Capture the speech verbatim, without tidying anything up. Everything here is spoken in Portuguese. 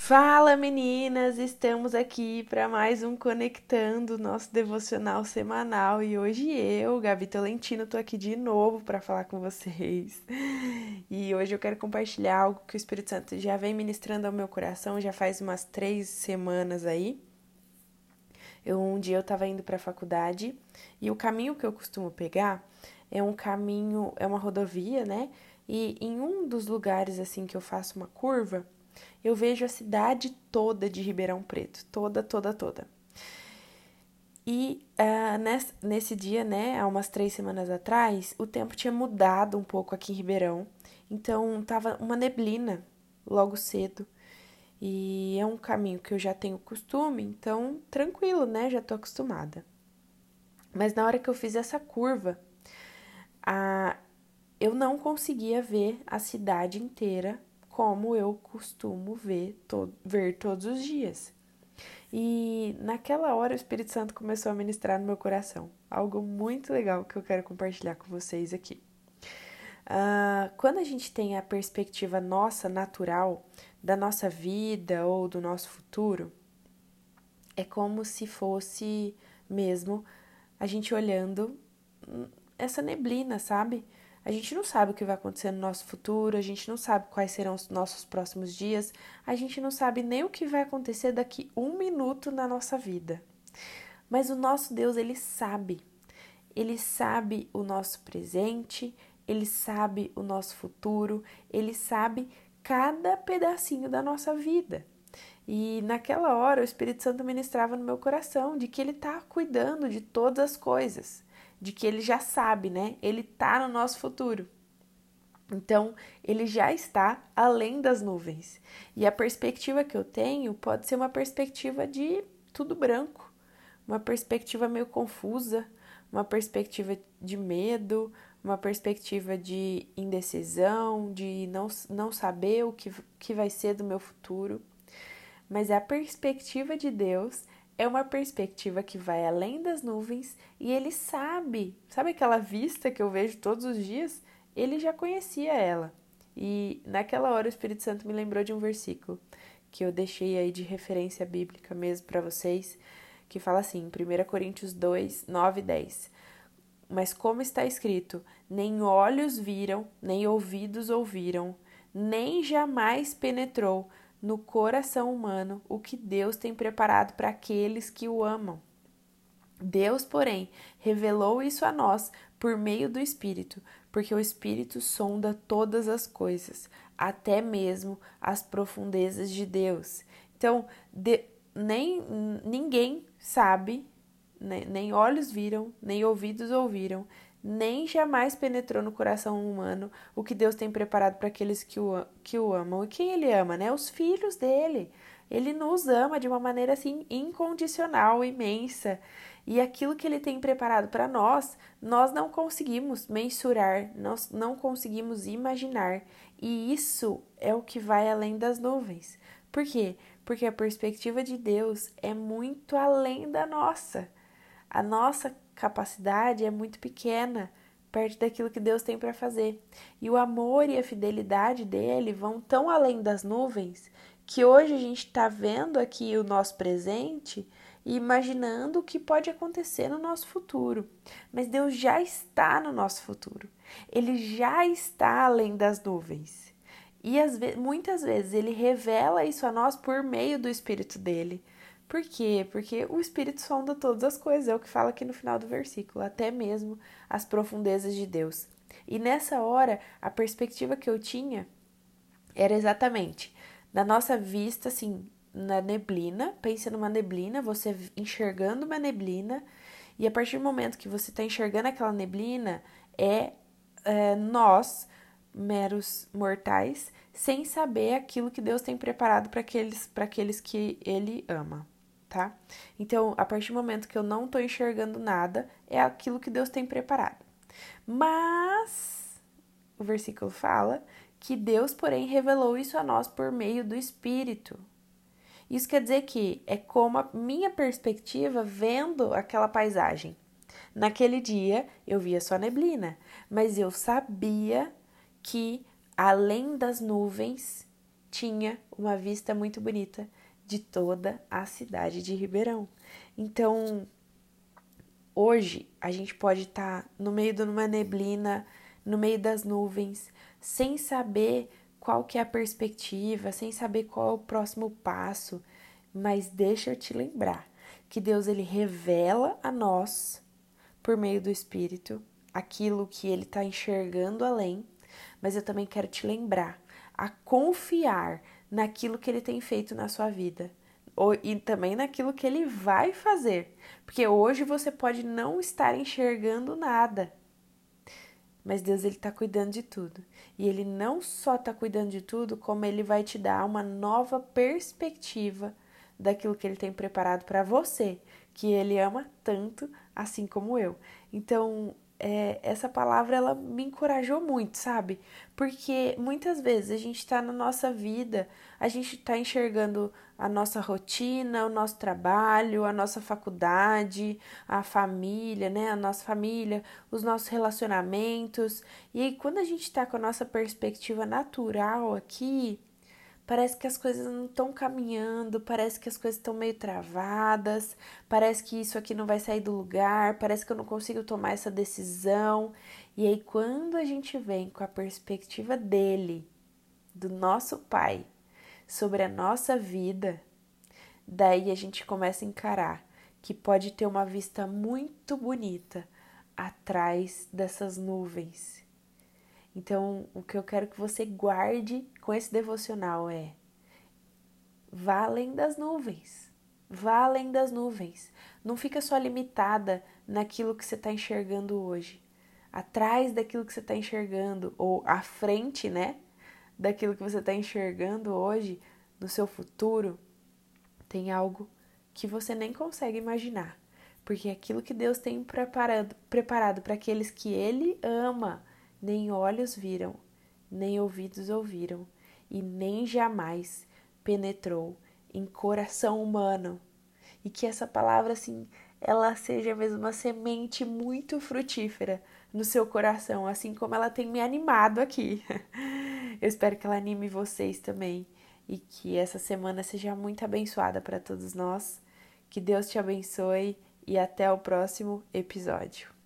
Fala meninas, estamos aqui para mais um Conectando, nosso devocional semanal, e hoje eu, Gabi Tolentino, tô aqui de novo para falar com vocês. E hoje eu quero compartilhar algo que o Espírito Santo já vem ministrando ao meu coração já faz umas três semanas aí. Eu, um dia eu tava indo para a faculdade e o caminho que eu costumo pegar é um caminho, é uma rodovia, né? E em um dos lugares assim que eu faço uma curva, eu vejo a cidade toda de Ribeirão Preto, toda, toda, toda. E uh, nesse, nesse dia, né, há umas três semanas atrás, o tempo tinha mudado um pouco aqui em Ribeirão, então tava uma neblina logo cedo, e é um caminho que eu já tenho costume, então tranquilo, né, já tô acostumada. Mas na hora que eu fiz essa curva, a, eu não conseguia ver a cidade inteira, como eu costumo ver, to- ver todos os dias. E naquela hora o Espírito Santo começou a ministrar no meu coração. Algo muito legal que eu quero compartilhar com vocês aqui. Uh, quando a gente tem a perspectiva nossa, natural, da nossa vida ou do nosso futuro, é como se fosse mesmo a gente olhando essa neblina, sabe? A gente não sabe o que vai acontecer no nosso futuro, a gente não sabe quais serão os nossos próximos dias, a gente não sabe nem o que vai acontecer daqui um minuto na nossa vida. Mas o nosso Deus, Ele sabe. Ele sabe o nosso presente, Ele sabe o nosso futuro, Ele sabe cada pedacinho da nossa vida. E naquela hora o Espírito Santo ministrava no meu coração de que Ele está cuidando de todas as coisas. De que ele já sabe, né? Ele tá no nosso futuro. Então, ele já está além das nuvens. E a perspectiva que eu tenho pode ser uma perspectiva de tudo branco, uma perspectiva meio confusa, uma perspectiva de medo, uma perspectiva de indecisão, de não, não saber o que, que vai ser do meu futuro. Mas a perspectiva de Deus é uma perspectiva que vai além das nuvens e ele sabe, sabe aquela vista que eu vejo todos os dias? Ele já conhecia ela. E naquela hora o Espírito Santo me lembrou de um versículo que eu deixei aí de referência bíblica mesmo para vocês, que fala assim, Primeira Coríntios dois, nove e dez. Mas como está escrito, nem olhos viram, nem ouvidos ouviram, nem jamais penetrou no coração humano, o que Deus tem preparado para aqueles que o amam. Deus, porém, revelou isso a nós por meio do Espírito, porque o Espírito sonda todas as coisas, até mesmo as profundezas de Deus. Então, de, nem, ninguém sabe, né, nem olhos viram, nem ouvidos ouviram, nem jamais penetrou no coração humano o que Deus tem preparado para aqueles que o, que o amam. E quem ele ama, né? Os filhos dele. Ele nos ama de uma maneira, assim, incondicional, imensa. E aquilo que ele tem preparado para nós, nós não conseguimos mensurar, nós não conseguimos imaginar. E isso é o que vai além das nuvens. Por quê? Porque a perspectiva de Deus é muito além da nossa. A nossa capacidade é muito pequena, perto daquilo que Deus tem para fazer. E o amor e a fidelidade dele vão tão além das nuvens, que hoje a gente está vendo aqui o nosso presente e imaginando o que pode acontecer no nosso futuro. Mas Deus já está no nosso futuro. Ele já está além das nuvens. E às ve- muitas vezes ele revela isso a nós por meio do Espírito dele. Por quê? Porque o Espírito sonda todas as coisas, é o que fala aqui no final do versículo, até mesmo as profundezas de Deus. E nessa hora, a perspectiva que eu tinha era exatamente, na nossa vista, assim, na neblina, pensa numa neblina, você enxergando uma neblina, e a partir do momento que você está enxergando aquela neblina, é, é nós, meros mortais, sem saber aquilo que Deus tem preparado para aqueles, para aqueles que ele ama. Tá? Então, a partir do momento que eu não estou enxergando nada, é aquilo que Deus tem preparado. Mas, o versículo fala que Deus, porém, revelou isso a nós por meio do Espírito. Isso quer dizer que é como a minha perspectiva vendo aquela paisagem. Naquele dia, eu via só neblina, mas eu sabia que, além das nuvens, tinha uma vista muito bonita de toda a cidade de Ribeirão. Então, hoje, a gente pode estar no meio de uma neblina, no meio das nuvens, sem saber qual que é a perspectiva, sem saber qual é o próximo passo. Mas deixa eu te lembrar que Deus, ele revela a nós, por meio do Espírito, aquilo que ele está enxergando além. Mas eu também quero te lembrar a confiar naquilo que ele tem feito na sua vida e também naquilo que ele vai fazer. Porque hoje você pode não estar enxergando nada, mas Deus, ele está cuidando de tudo. E ele não só está cuidando de tudo, como ele vai te dar uma nova perspectiva daquilo que ele tem preparado para você, que ele ama tanto, assim como eu. Então, é, essa palavra, ela me encorajou muito, sabe? Porque muitas vezes a gente está na nossa vida, a gente está enxergando a nossa rotina, o nosso trabalho, a nossa faculdade, a família, né? A nossa família, os nossos relacionamentos. E aí, quando a gente está com a nossa perspectiva natural aqui, parece que as coisas não estão caminhando, parece que as coisas estão meio travadas, parece que isso aqui não vai sair do lugar, parece que eu não consigo tomar essa decisão. E aí, quando a gente vem com a perspectiva dele, do nosso Pai, sobre a nossa vida, daí a gente começa a encarar que pode ter uma vista muito bonita atrás dessas nuvens. Então, o que eu quero que você guarde com esse devocional é: vá além das nuvens, vá além das nuvens. Não fica só limitada naquilo que você está enxergando hoje, atrás daquilo que você está enxergando, ou à frente, né, daquilo que você está enxergando hoje, no seu futuro, tem algo que você nem consegue imaginar, porque aquilo que Deus tem preparado, preparado para aqueles que Ele ama, nem olhos viram, nem ouvidos ouviram, e nem jamais penetrou em coração humano. E que essa palavra, assim, ela seja mesmo uma semente muito frutífera no seu coração, assim como ela tem me animado aqui. Eu espero que ela anime vocês também, e que essa semana seja muito abençoada para todos nós. Que Deus te abençoe e até o próximo episódio.